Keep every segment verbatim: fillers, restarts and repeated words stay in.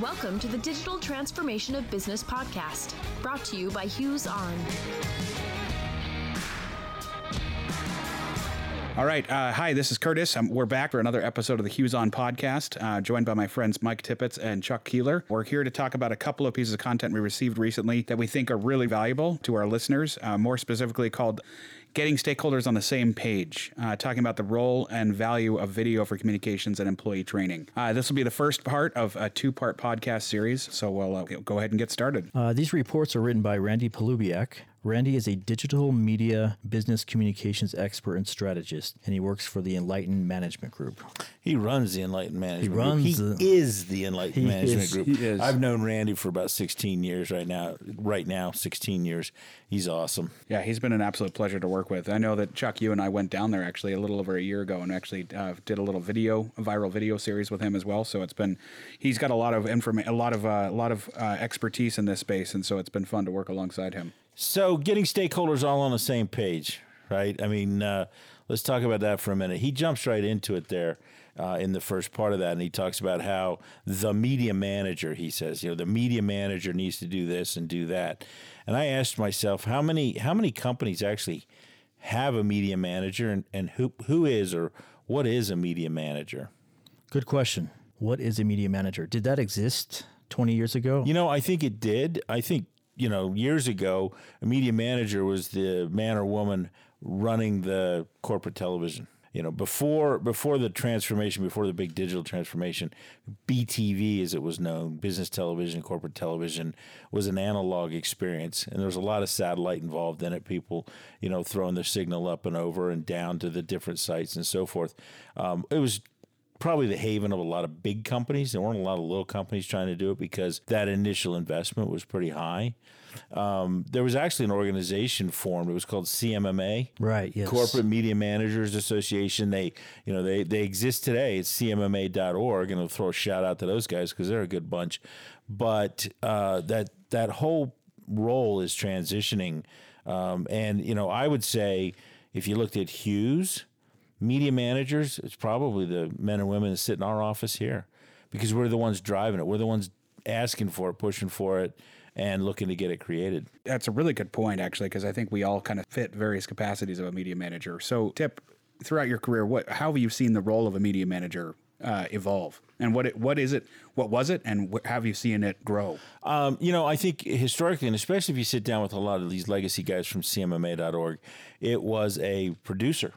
Welcome to the Digital Transformation of Business podcast, brought to you by Hughes On. All right. Uh, hi, this is Curtis. Um, we're back for another episode of the Hughes On podcast, uh, joined by my friends Mike Tippett and Chuck Keeler. We're here to talk about a couple of pieces of content we received recently that we think are really valuable to our listeners, uh, more specifically called Getting Stakeholders on the Same Page, uh, talking about the role and value of video for communications and employee training. Uh, this will be the first part of a two-part podcast series, so we'll uh, go ahead and get started. Uh, these reports are written by Randy Palubiak. Randy is a digital media business communications expert and strategist, and he works for the Enlightened Management Group. He runs the Enlightened Management he runs Group. He the, is the Enlightened Management is, Group. He is. I've known Randy for about sixteen years right now. Right now, sixteen years. He's awesome. Yeah, he's been an absolute pleasure to work with. I know that, Chuck, you and I went down there actually a little over a year ago and actually uh, did a little video, a viral video series with him as well. So it's been, he's got a lot of informa- a lot of uh, a lot of uh, expertise in this space, and so it's been fun to work alongside him. So getting stakeholders all on the same page, right? I mean, uh, let's talk about that for a minute. He jumps right into it there uh, in the first part of that, and he talks about how the media manager, he says, you know, the media manager needs to do this and do that. And I asked myself, how many how many companies actually have a media manager, and, and who who is or what is a media manager? Good question. What is a media manager? Did that exist twenty years ago? You know, I think it did. I think You know, years ago, a media manager was the man or woman running the corporate television. You know, before before the transformation, before the big digital transformation, B T V, as it was known, business television, corporate television, was an analog experience. And there was a lot of satellite involved in it, people, you know, throwing their signal up and over and down to the different sites and so forth. Um, it was probably the haven of a lot of big companies. There weren't a lot of little companies trying to do it because that initial investment was pretty high. Um, there was actually an organization formed. It was called C M M A, right? Yes. Corporate Media Managers Association. They, you know, they they exist today. It's C M M A dot org, and I'll throw a shout out to those guys because they're a good bunch. But uh, that that whole role is transitioning, um, and you know, I would say if you looked at Hughes. Media managers, it's probably the men and women that sit in our office here because we're the ones driving it. We're the ones asking for it, pushing for it, and looking to get it created. That's a really good point, actually, because I think we all kind of fit various capacities of a media manager. So, Tip, throughout your career, what how have you seen the role of a media manager uh, evolve? And what it, what is it, what was it, and what, how have you seen it grow? Um, you know, I think historically, and especially if you sit down with a lot of these legacy guys from C M M A dot org, it was a producer.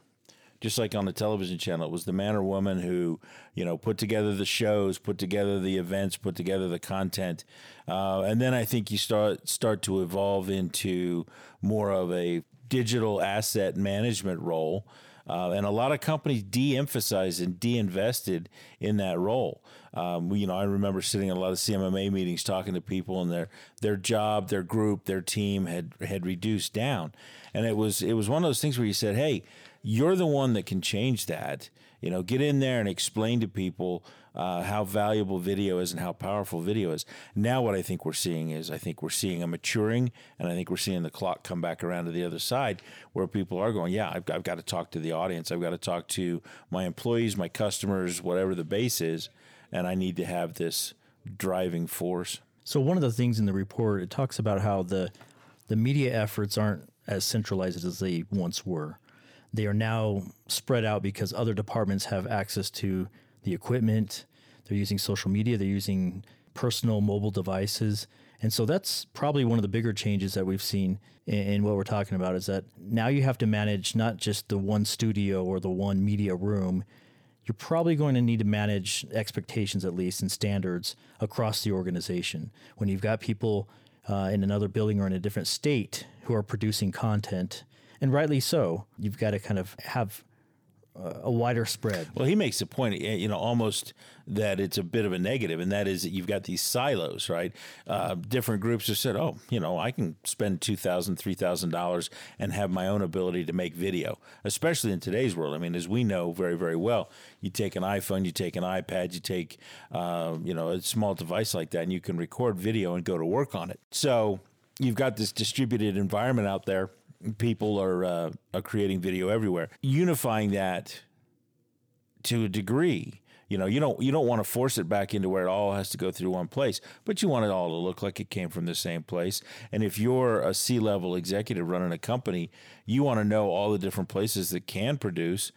Just like on the television channel, it was the man or woman who, you know, put together the shows, put together the events, put together the content. Uh, and then I think you start start to evolve into more of a digital asset management role. Uh, and a lot of companies de-emphasized and de-invested in that role. Um, you know, I remember sitting in a lot of C M M A meetings talking to people, and their their job, their group, their team had had reduced down, and it was it was one of those things where you said, "Hey, you're the one that can change that. You know, get in there and explain to people uh, how valuable video is and how powerful video is." Now, what I think we're seeing is I think we're seeing a maturing, and I think we're seeing the clock come back around to the other side where people are going, "Yeah, I've, I've got to talk to the audience. I've got to talk to my employees, my customers, whatever the base is." And I need to have this driving force. So one of the things in the report, it talks about how the the media efforts aren't as centralized as they once were. They are now spread out because other departments have access to the equipment. They're using social media. They're using personal mobile devices. And so that's probably one of the bigger changes that we've seen in, in what we're talking about is that now you have to manage not just the one studio or the one media room. You're probably going to need to manage expectations, at least, and standards across the organization. When you've got people uh, in another building or in a different state who are producing content, and rightly so, you've got to kind of have uh, a wider spread. Well, he makes a point, you know, almost that it's a bit of a negative, and that is that you've got these silos, right? Uh, different groups have said, oh, you know, I can spend two thousand dollars, three thousand dollars and have my own ability to make video, especially in today's world. I mean, as we know very, very well, you take an iPhone, you take an iPad, you take, uh, you know, a small device like that, and you can record video and go to work on it. So you've got this distributed environment out there. People are uh, are creating video everywhere. Unifying that to a degree, You know, you don't you don't want to force it back into where it all has to go through one place, but you want it all to look like it came from the same place. And if you're a C-level executive running a company, you want to know all the different places that can produce,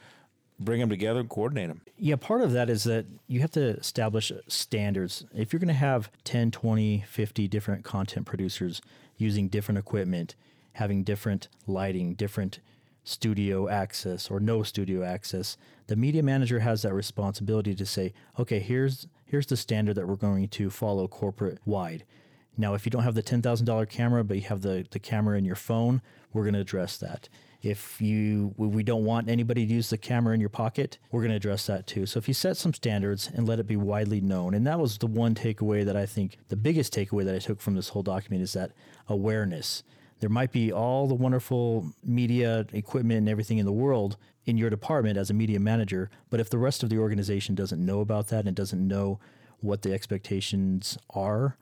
bring them together and coordinate them. Yeah, part of that is that you have to establish standards. If you're going to have ten, twenty, fifty different content producers using different equipment, having different lighting, different studio access or no studio access, the media manager has that responsibility to say, okay, here's here's the standard that we're going to follow corporate-wide. Now, if you don't have the ten thousand dollars camera, but you have the, the camera in your phone, we're going to address that. If you we don't want anybody to use the camera in your pocket, we're going to address that too. So if you set some standards and let it be widely known, and that was the one takeaway that I think, the biggest takeaway that I took from this whole document is that awareness. There might be all the wonderful media equipment and everything in the world in your department as a media manager, but if the rest of the organization doesn't know about that and doesn't know what the expectations are,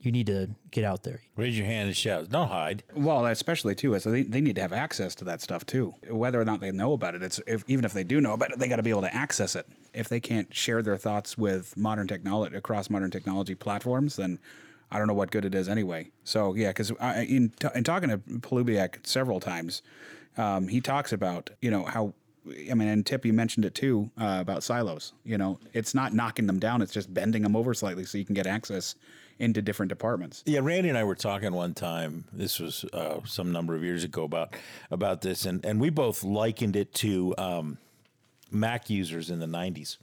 you need to get out there. Raise your hand and shout. Don't hide. Well, especially, too, is they, they need to have access to that stuff, too. Whether or not they know about it, it's if, even if they do know about it, they got to be able to access it. If they can't share their thoughts with modern technology, across modern technology platforms, then I don't know what good it is anyway. So, yeah, because in, t- in talking to Palubiak several times, um, he talks about, you know, how, I mean, and Tip, you mentioned it too, uh, about silos. You know, it's not knocking them down. It's just bending them over slightly so you can get access into different departments. Yeah, Randy and I were talking one time, this was uh, some number of years ago, about about this, and, and we both likened it to um, Mac users in the nineties.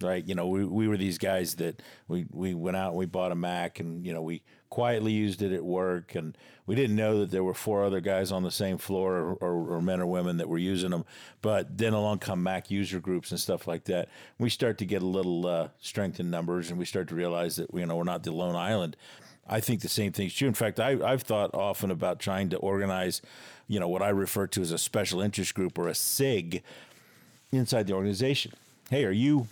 Right. You know, we, we were these guys that we, we went out and we bought a Mac and, you know, we quietly used it at work. And we didn't know that there were four other guys on the same floor or, or, or men or women that were using them. But then along come Mac user groups and stuff like that. We start to get a little uh, strength in numbers and we start to realize that, you know, we're not the lone island. I think the same thing's true. In fact, I, I've thought often about trying to organize, you know, what I refer to as a special interest group or a S I G inside the organization. Hey, are you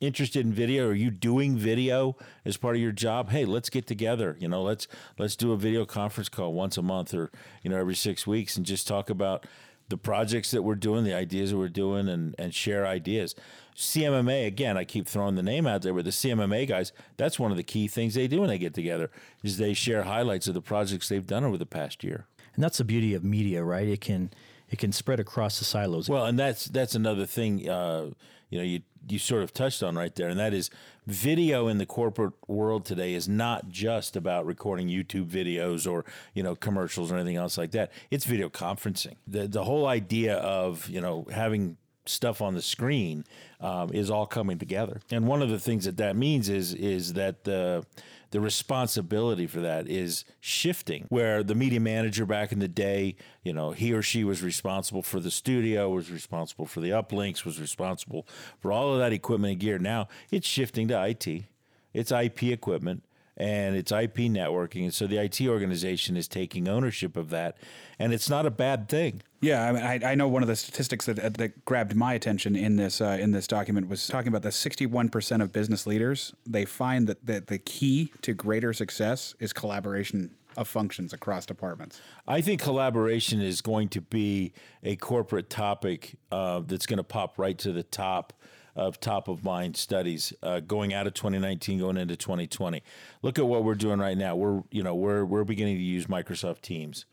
interested in video? Are you doing video as part of your job? Hey, let's get together. You know, let's let's do a video conference call once a month or, you know, every six weeks and just talk about the projects that we're doing, the ideas that we're doing, and, and share ideas. C M M A, again, I keep throwing the name out there, but the C M M A guys, that's one of the key things they do when they get together is they share highlights of the projects they've done over the past year. And that's the beauty of media, right? It can it can spread across the silos. Well, and that's that's another thing, uh, you know, you you sort of touched on right there, and that is video in the corporate world today is not just about recording YouTube videos or, you know, commercials or anything else like that. It's video conferencing. The the whole idea of, you know, having stuff on the screen um, is all coming together. And one of the things that that means is is that the the responsibility for that is shifting, where the media manager back in the day, you know, he or she was responsible for the studio, was responsible for the uplinks, was responsible for all of that equipment and gear. Now it's shifting to I T. It's I P equipment and it's I P networking. And so the I T organization is taking ownership of that. And it's not a bad thing. Yeah, I mean, I, I know one of the statistics that that grabbed my attention in this uh, in this document was talking about the sixty-one percent of business leaders, they find that, that the key to greater success is collaboration of functions across departments. I think collaboration is going to be a corporate topic uh, that's going to pop right to the top of top-of-mind studies uh, going out of twenty nineteen, going into twenty twenty. Look at what we're doing right now. We're you know we're we're beginning to use Microsoft Teams.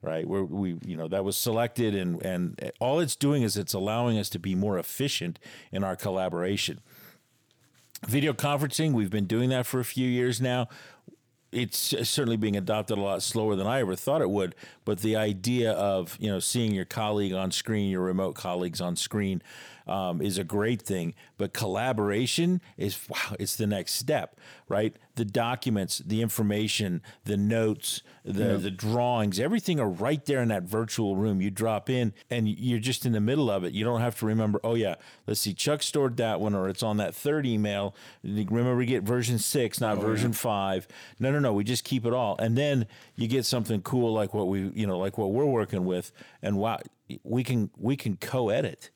Right. Where we, you know, that was selected and, and all it's doing is it's allowing us to be more efficient in our collaboration. Video conferencing, we've been doing that for a few years now. It's certainly being adopted a lot slower than I ever thought it would. But the idea of, you know, seeing your colleague on screen, your remote colleagues on screen um, is a great thing. But collaboration is, wow, it's the next step, right? The documents, the information, the notes, the, yeah. the drawings, everything are right there in that virtual room. You drop in and you're just in the middle of it. You don't have to remember, oh, yeah, let's see, Chuck stored that one or it's on that third email. Remember, we get version six, not oh, version yeah. five. No, no. No, no, we just keep it all. And then you get something cool like what we, you know, like what we're working with. And wow, we can we can co-edit.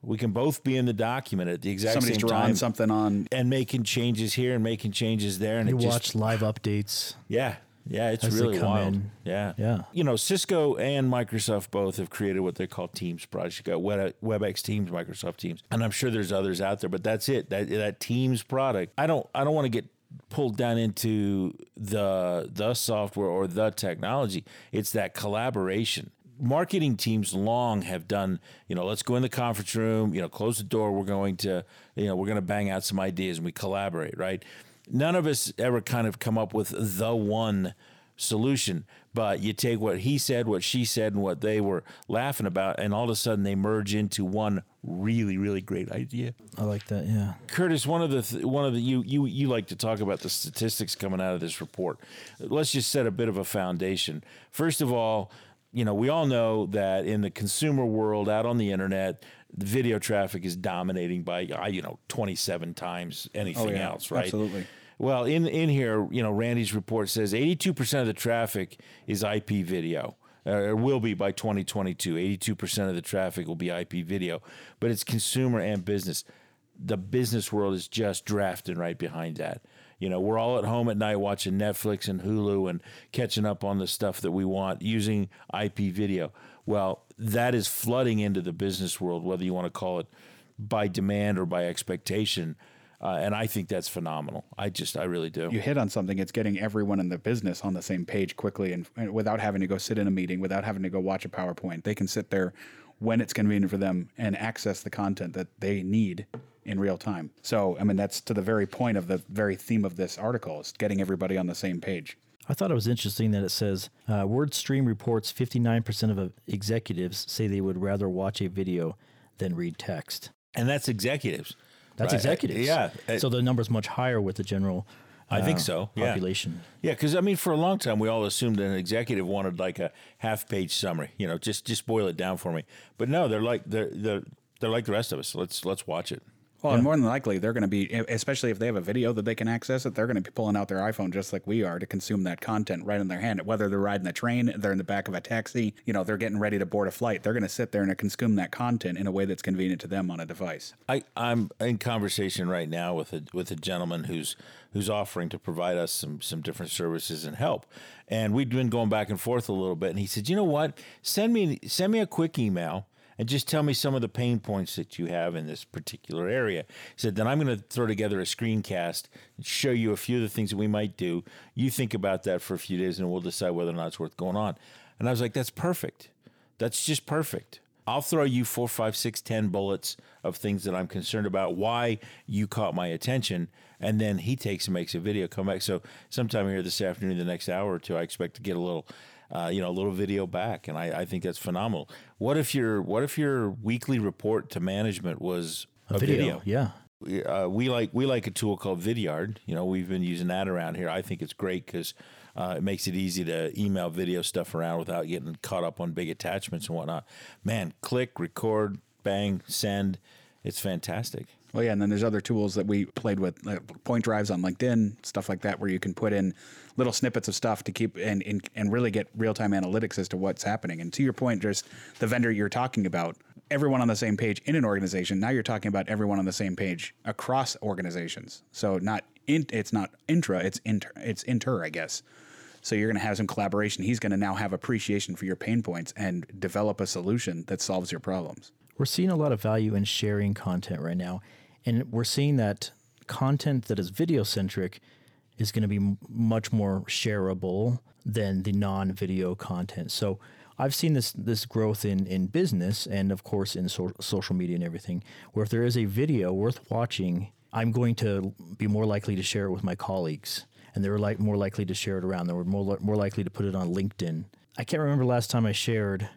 We can both be in the document at the exact Somebody's same time. Somebody's drawing something on. And making changes here and making changes there. And you it watch just, live updates. Yeah. Yeah, it's really wild. In. Yeah. Yeah. You know, Cisco and Microsoft both have created what they call Teams products. You got Webex Teams, Microsoft Teams, and I'm sure there's others out there, but that's it. That that Teams product. I don't I don't want to get pulled down into the the software or the technology. It's that collaboration. Marketing teams long have done, you know, let's go in the conference room, you know, close the door, we're going to, you know, we're going to bang out some ideas and we collaborate, right? None of us ever kind of come up with the one solution, but you take what he said, what she said, and what they were laughing about, and all of a sudden they merge into one really, really great idea. I like that, yeah. Curtis, one of the th- one of the you you you like to talk about the statistics coming out of this report. Let's just set a bit of a foundation. First of all, you know, we all know that in the consumer world, out on the internet, the video traffic is dominating by, you know, twenty-seven times anything oh, yeah. else, right? Absolutely. Well, in, in here, you know, Randy's report says eighty-two percent of the traffic is I P video. Or will be by twenty twenty-two. eighty-two percent of the traffic will be I P video. But it's consumer and business. The business world is just drafting right behind that. You know, we're all at home at night watching Netflix and Hulu and catching up on the stuff that we want using I P video. Well, that is flooding into the business world, whether you want to call it by demand or by expectation. Uh, and I think that's phenomenal. I just, I really do. You hit on something. It's getting everyone in the business on the same page quickly and, and without having to go sit in a meeting, without having to go watch a PowerPoint. They can sit there when it's convenient for them and access the content that they need in real time. So, I mean, that's to the very point of the very theme of this article, is getting everybody on the same page. I thought it was interesting that it says, uh, WordStream reports fifty-nine percent of executives say they would rather watch a video than read text. And that's executives. That's right. Executives. Uh, yeah. So the number's much higher with the general uh, I think so. Yeah. population. Yeah, because, I mean, for a long time, we all assumed that an executive wanted like a half-page summary. You know, just just boil it down for me. But no, they're like they're, they're, they're like the rest of us. Let's let's watch it. Well, yeah. And more than likely, they're going to be, especially if they have a video that they can access it, they're going to be pulling out their iPhone just like we are to consume that content right in their hand. Whether they're riding the train, they're in the back of a taxi, you know, they're getting ready to board a flight. They're going to sit there and consume that content in a way that's convenient to them on a device. I, I'm in conversation right now with a with a gentleman who's who's offering to provide us some some different services and help. And we've been going back and forth a little bit. And he said, you know what, send me send me a quick email. And just tell me some of the pain points that you have in this particular area. He said, then I'm going to throw together a screencast and show you a few of the things that we might do. You think about that for a few days, and we'll decide whether or not it's worth going on. And I was like, that's perfect. That's just perfect. I'll throw you four, five, six, ten bullets of things that I'm concerned about, why you caught my attention. And then he takes and makes a video, come back. So sometime here this afternoon, the next hour or two, I expect to get a little... Uh, you know, a little video back, and I, I think that's phenomenal. What if your What if your weekly report to management was a, a video? video? Yeah, uh, we like we like a tool called Vidyard. You know, we've been using that around here. I think it's great because uh, it makes it easy to email video stuff around without getting caught up on big attachments and whatnot. Man, click, record, bang, send. It's fantastic. Well, yeah, and then there's other tools that we played with, like point drives on LinkedIn, stuff like that, where you can put in little snippets of stuff to keep and and, and really get real-time analytics as to what's happening. And to your point, just the vendor you're talking about, everyone on the same page in an organization. Now you're talking about everyone on the same page across organizations. So not in, it's not intra, it's inter, it's inter, I guess. So you're going to have some collaboration. He's going to now have appreciation for your pain points and develop a solution that solves your problems. We're seeing a lot of value in sharing content right now. And we're seeing that content that is video-centric is going to be m- much more shareable than the non-video content. So I've seen this this growth in, in business and, of course, in so- social media and everything, where if there is a video worth watching, I'm going to be more likely to share it with my colleagues. And they're like more likely to share it around. They're more, li- more likely to put it on LinkedIn. I can't remember the last time I shared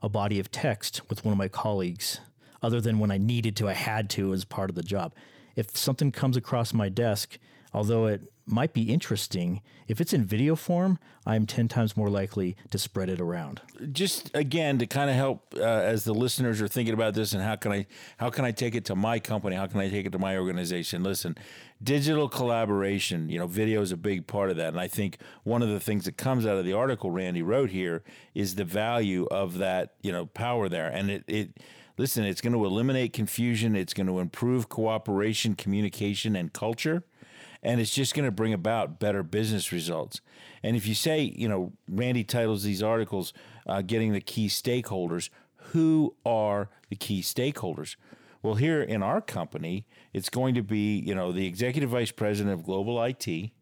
a body of text with one of my colleagues, other than when I needed to, I had to as part of the job. If something comes across my desk, although it might be interesting, if it's in video form, I'm ten times more likely to spread it around. Just again, to kind of help uh, as the listeners are thinking about this and how can I how can I take it to my company? How can I take it to my organization? Listen, digital collaboration, you know, video is a big part of that. And I think one of the things that comes out of the article Randy wrote here is the value of that, you know, power there. And it it Listen, it's going to eliminate confusion. It's going to improve cooperation, communication, and culture. and it's just going to bring about better business results. And if you say, you know, Randy titles these articles, uh, Getting the Key Stakeholders, who are the key stakeholders? Well, here in our company, it's going to be, you know, the executive vice president of global I T.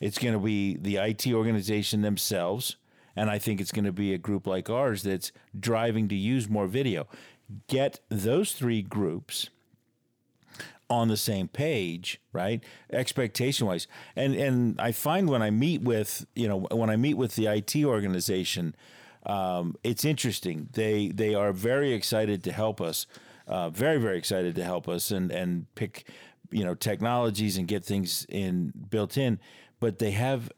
It's going to be the I T organization themselves. And I think it's going to be a group like ours that's driving to use more video. Get those three groups on the same page, right? Expectation-wise. And and I find when I meet with, you know, when I meet with the I T organization, um, it's interesting. They they are very excited to help us, uh, very, very excited to help us and, and pick, you know, technologies and get things in built in. But they have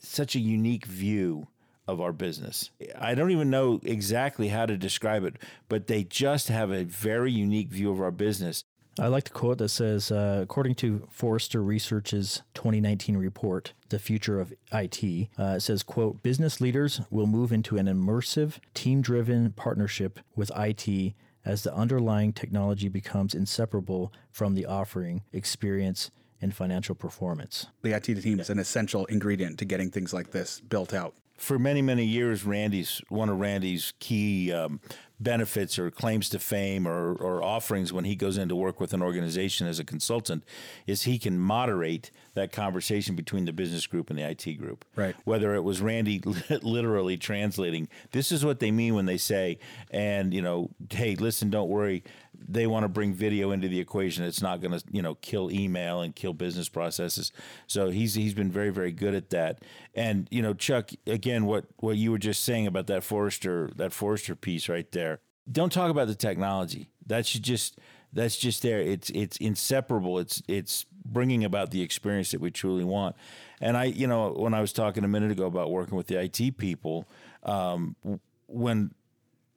such a unique view of our business. I don't even know exactly how to describe it, but they just have a very unique view of our business. I like the quote that says, uh, according to Forrester Research's twenty nineteen report, The Future of I T, uh, it says, quote, business leaders will move into an immersive, team-driven partnership with I T as the underlying technology becomes inseparable from the offering, experience, and financial performance. The I T team is an essential ingredient to getting things like this built out. For many, many years, Randy's one of Randy's key um, benefits or claims to fame or, or offerings when he goes in to work with an organization as a consultant is he can moderate that conversation between the business group and the I T group. Right. Whether it was Randy literally translating, this is what they mean when they say, and, you know, hey, listen, don't worry. They want to bring video into the equation. It's not going to, you know, kill email and kill business processes. So he's he's been very, very good at that. And, you know, Chuck, again, what, what you were just saying about that Forrester that Forrester piece right there. Don't talk about the technology. That should just that's just there. It's it's inseparable. It's it's bringing about the experience that we truly want. And I, you know, when I was talking a minute ago about working with the I T people, um, when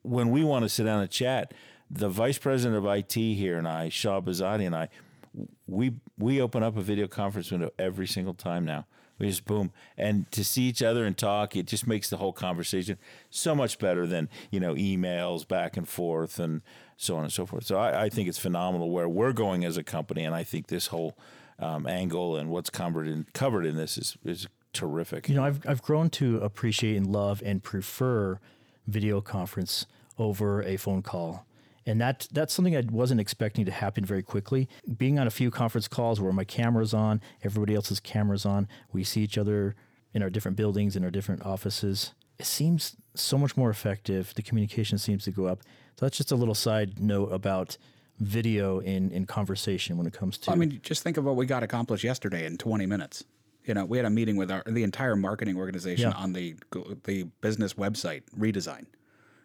when we want to sit down and chat, the vice president of I T here and I, Shah Bazzotti and I, we we open up a video conference window every single time now. We just boom. And to see each other and talk, it just makes the whole conversation so much better than, you know, emails back and forth and so on and so forth. So I, I think it's phenomenal where we're going as a company, and I think this whole um, angle and what's covered in, covered in this is, is terrific. You know, I've I've grown to appreciate and love and prefer video conference over a phone call. And that that's something I wasn't expecting to happen very quickly. Being on a few conference calls where my camera's on, everybody else's camera's on, we see each other in our different buildings, in our different offices. It seems so much more effective. The communication seems to go up. So that's just a little side note about video in, in conversation when it comes to... I mean, just think of what we got accomplished yesterday in twenty minutes. You know, we had a meeting with our the entire marketing organization yeah. on the the business website redesign.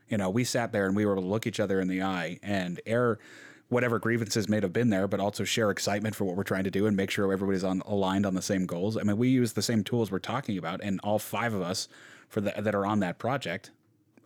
You know, we sat there and we were able to look each other in the eye and air whatever grievances may have been there, but also share excitement for what we're trying to do and make sure everybody's on aligned on the same goals. I mean, we use the same tools we're talking about, and all five of us for the, that are on that project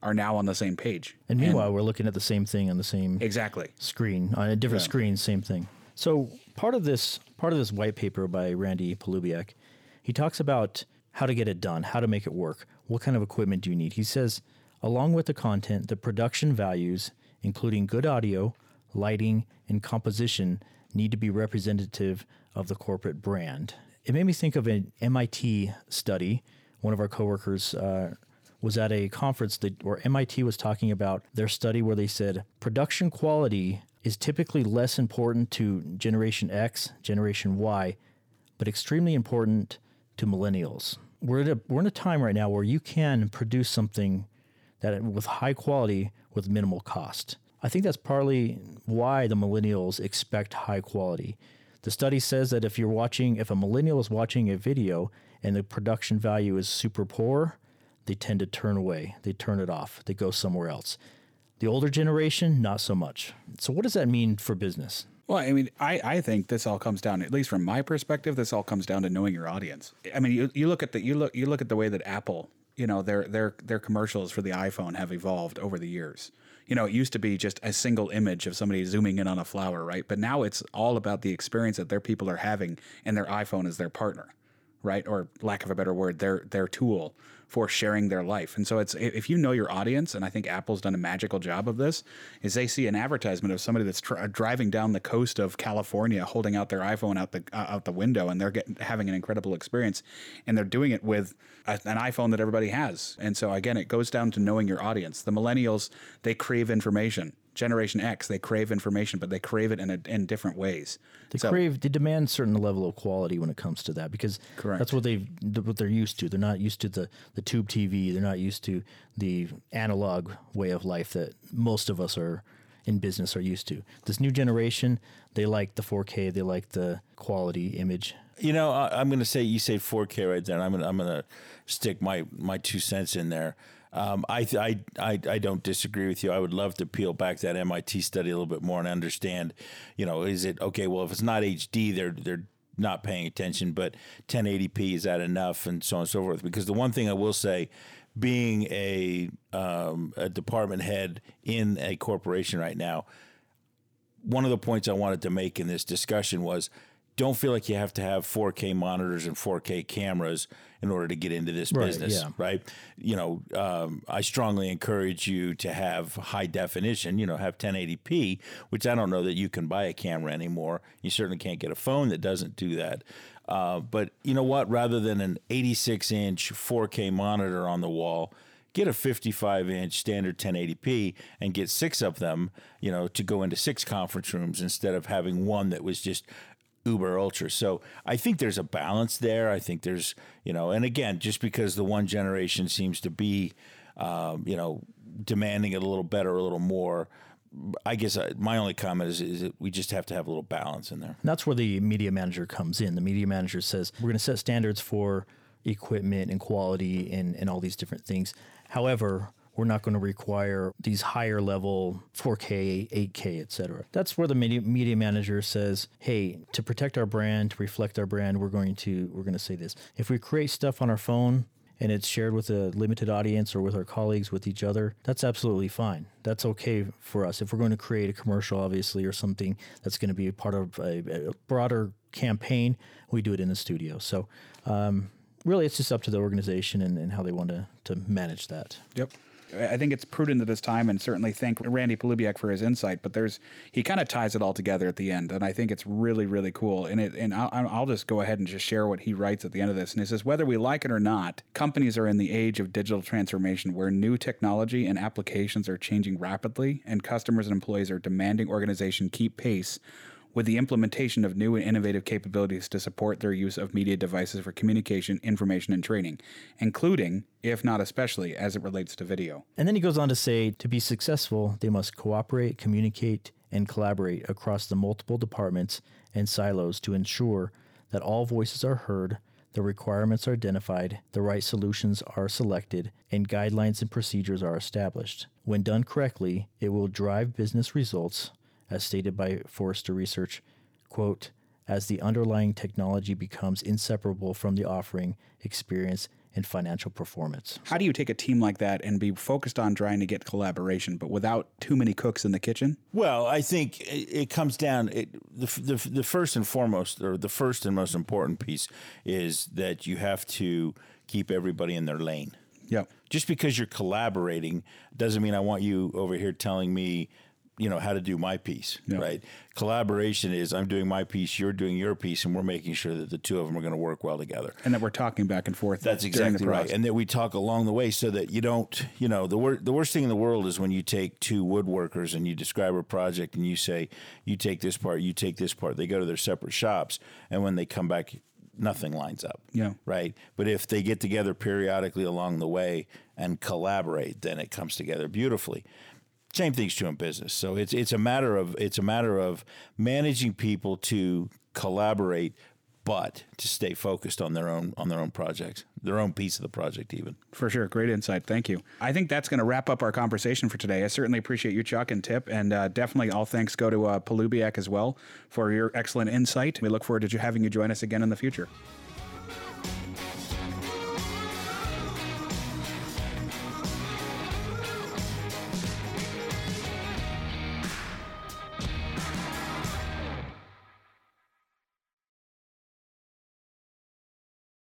are now on the same page. And meanwhile, and, we're looking at the same thing on the same exactly screen, on a different yeah. screen, same thing. So part of this part of this white paper by Randy Palubiak, he talks about how to get it done, how to make it work, what kind of equipment do you need. He says, along with the content, the production values, including good audio, lighting, and composition, need to be representative of the corporate brand. It made me think of an M I T study. One of our coworkers uh, was at a conference that, where M I T was talking about their study where they said production quality is typically less important to Generation X, Generation Y, but extremely important to millennials. We're at a, we're in a time right now where you can produce something that with high quality, with minimal cost. I think that's partly why the millennials expect high quality. The study says that if you're watching, if a millennial is watching a video and the production value is super poor, they tend to turn away, they turn it off, they go somewhere else. The older generation, not so much. So what does that mean for business? Well, I mean, I, I think this all comes down, at least from my perspective, this all comes down to knowing your audience. I mean, you, you look at the you look you look at the way that Apple, you know, their their their commercials for the iPhone have evolved over the years. You know, it used to be just a single image of somebody zooming in on a flower, right? But now it's all about the experience that their people are having, and their iPhone is their partner, right? Or lack of a better word, their their tool for sharing their life. And so it's, if you know your audience, and I think Apple's done a magical job of this, is they see an advertisement of somebody that's tr- driving down the coast of California, holding out their iPhone out the uh, out the window, and they're getting, having an incredible experience, and they're doing it with a, an iPhone that everybody has. And so again, it goes down to knowing your audience. The millennials, they crave information. Generation X, they crave information, but they crave it in a, in different ways. They so, crave, they demand a certain level of quality when it comes to that, because correct. that's what they've what they're used to. They're not used to the, the tube T V. They're not used to the analog way of life that most of us are in business are used to. This new generation, they like the four K. They like the quality image. You know, I, I'm going to say you say four K right there, and I'm going I'm going to stick my my two cents in there. Um, I, I, I, I don't disagree with you. I would love to peel back that M I T study a little bit more and understand, you know, is it okay? Well, if it's not H D, they're they're not paying attention. But ten eighty p, is that enough? And so on and so forth. Because the one thing I will say, being a um, a department head in a corporation right now, one of the points I wanted to make in this discussion was, don't feel like you have to have four K monitors and four K cameras in order to get into this right, business, yeah. right? You know, um, I strongly encourage you to have high definition, you know, have ten eighty p, which I don't know that you can buy a camera anymore. You certainly can't get a phone that doesn't do that. Uh, but you know what? Rather than an eighty-six inch four K monitor on the wall, get a fifty-five inch standard ten eighty p and get six of them, you know, to go into six conference rooms instead of having one that was just uber ultra. So I think there's a balance there. I think there's, you know, and again, just because the one generation seems to be, um, you know, demanding it a little better, a little more, I guess I, my only comment is, is that we just have to have a little balance in there. And that's where the media manager comes in. The media manager says, we're going to set standards for equipment and quality and, and all these different things. However, we're not going to require these higher level four K, eight K, et cetera. That's where the media, media manager says, hey, to protect our brand, to reflect our brand, we're going to we're going to say this. If we create stuff on our phone and it's shared with a limited audience or with our colleagues, with each other, that's absolutely fine. That's okay for us. If we're going to create a commercial, obviously, or something that's going to be a part of a, a broader campaign, we do it in the studio. So um, really, it's just up to the organization and, and how they want to, to manage that. Yep. I think it's prudent at this time, and certainly thank Randy Palubiak for his insight, but there's he kind of ties it all together at the end, and I think it's really, really cool. And it, and I'll, I'll just go ahead and just share what he writes at the end of this. And he says, whether we like it or not, companies are in the age of digital transformation where new technology and applications are changing rapidly, and customers and employees are demanding organizations keep pace with the implementation of new and innovative capabilities to support their use of media devices for communication, information, and training, including, if not especially, as it relates to video. And then he goes on to say, to be successful, they must cooperate, communicate, and collaborate across the multiple departments and silos to ensure that all voices are heard, the requirements are identified, the right solutions are selected, and guidelines and procedures are established. When done correctly, it will drive business results, as stated by Forrester Research, quote, as the underlying technology becomes inseparable from the offering, experience, and financial performance. How do you take a team like that and be focused on trying to get collaboration, but without too many cooks in the kitchen? Well, I think it comes down, it, the, the, the first and foremost, or the first and most important piece is that you have to keep everybody in their lane. Yeah. Just because you're collaborating doesn't mean I want you over here telling me, you know, how to do my piece, yeah. right? Collaboration is I'm doing my piece, you're doing your piece, and we're making sure that the two of them are going to work well together. And that we're talking back and forth. That's exactly right. And that we talk along the way so that you don't, you know, the, wor- the worst thing in the world is when you take two woodworkers and you describe a project and you say, you take this part, you take this part. They go to their separate shops, and when they come back, nothing lines up. Yeah. Right. But if they get together periodically along the way and collaborate, then it comes together beautifully. Same thing's true in business. So it's it's a matter of it's a matter of managing people to collaborate, but to stay focused on their own on their own projects, their own piece of the project even. For sure. Great insight. Thank you. I think that's going to wrap up our conversation for today. I certainly appreciate you, Chuck and Tip, and uh, definitely all thanks go to uh, Palubiak as well for your excellent insight. We look forward to having you join us again in the future.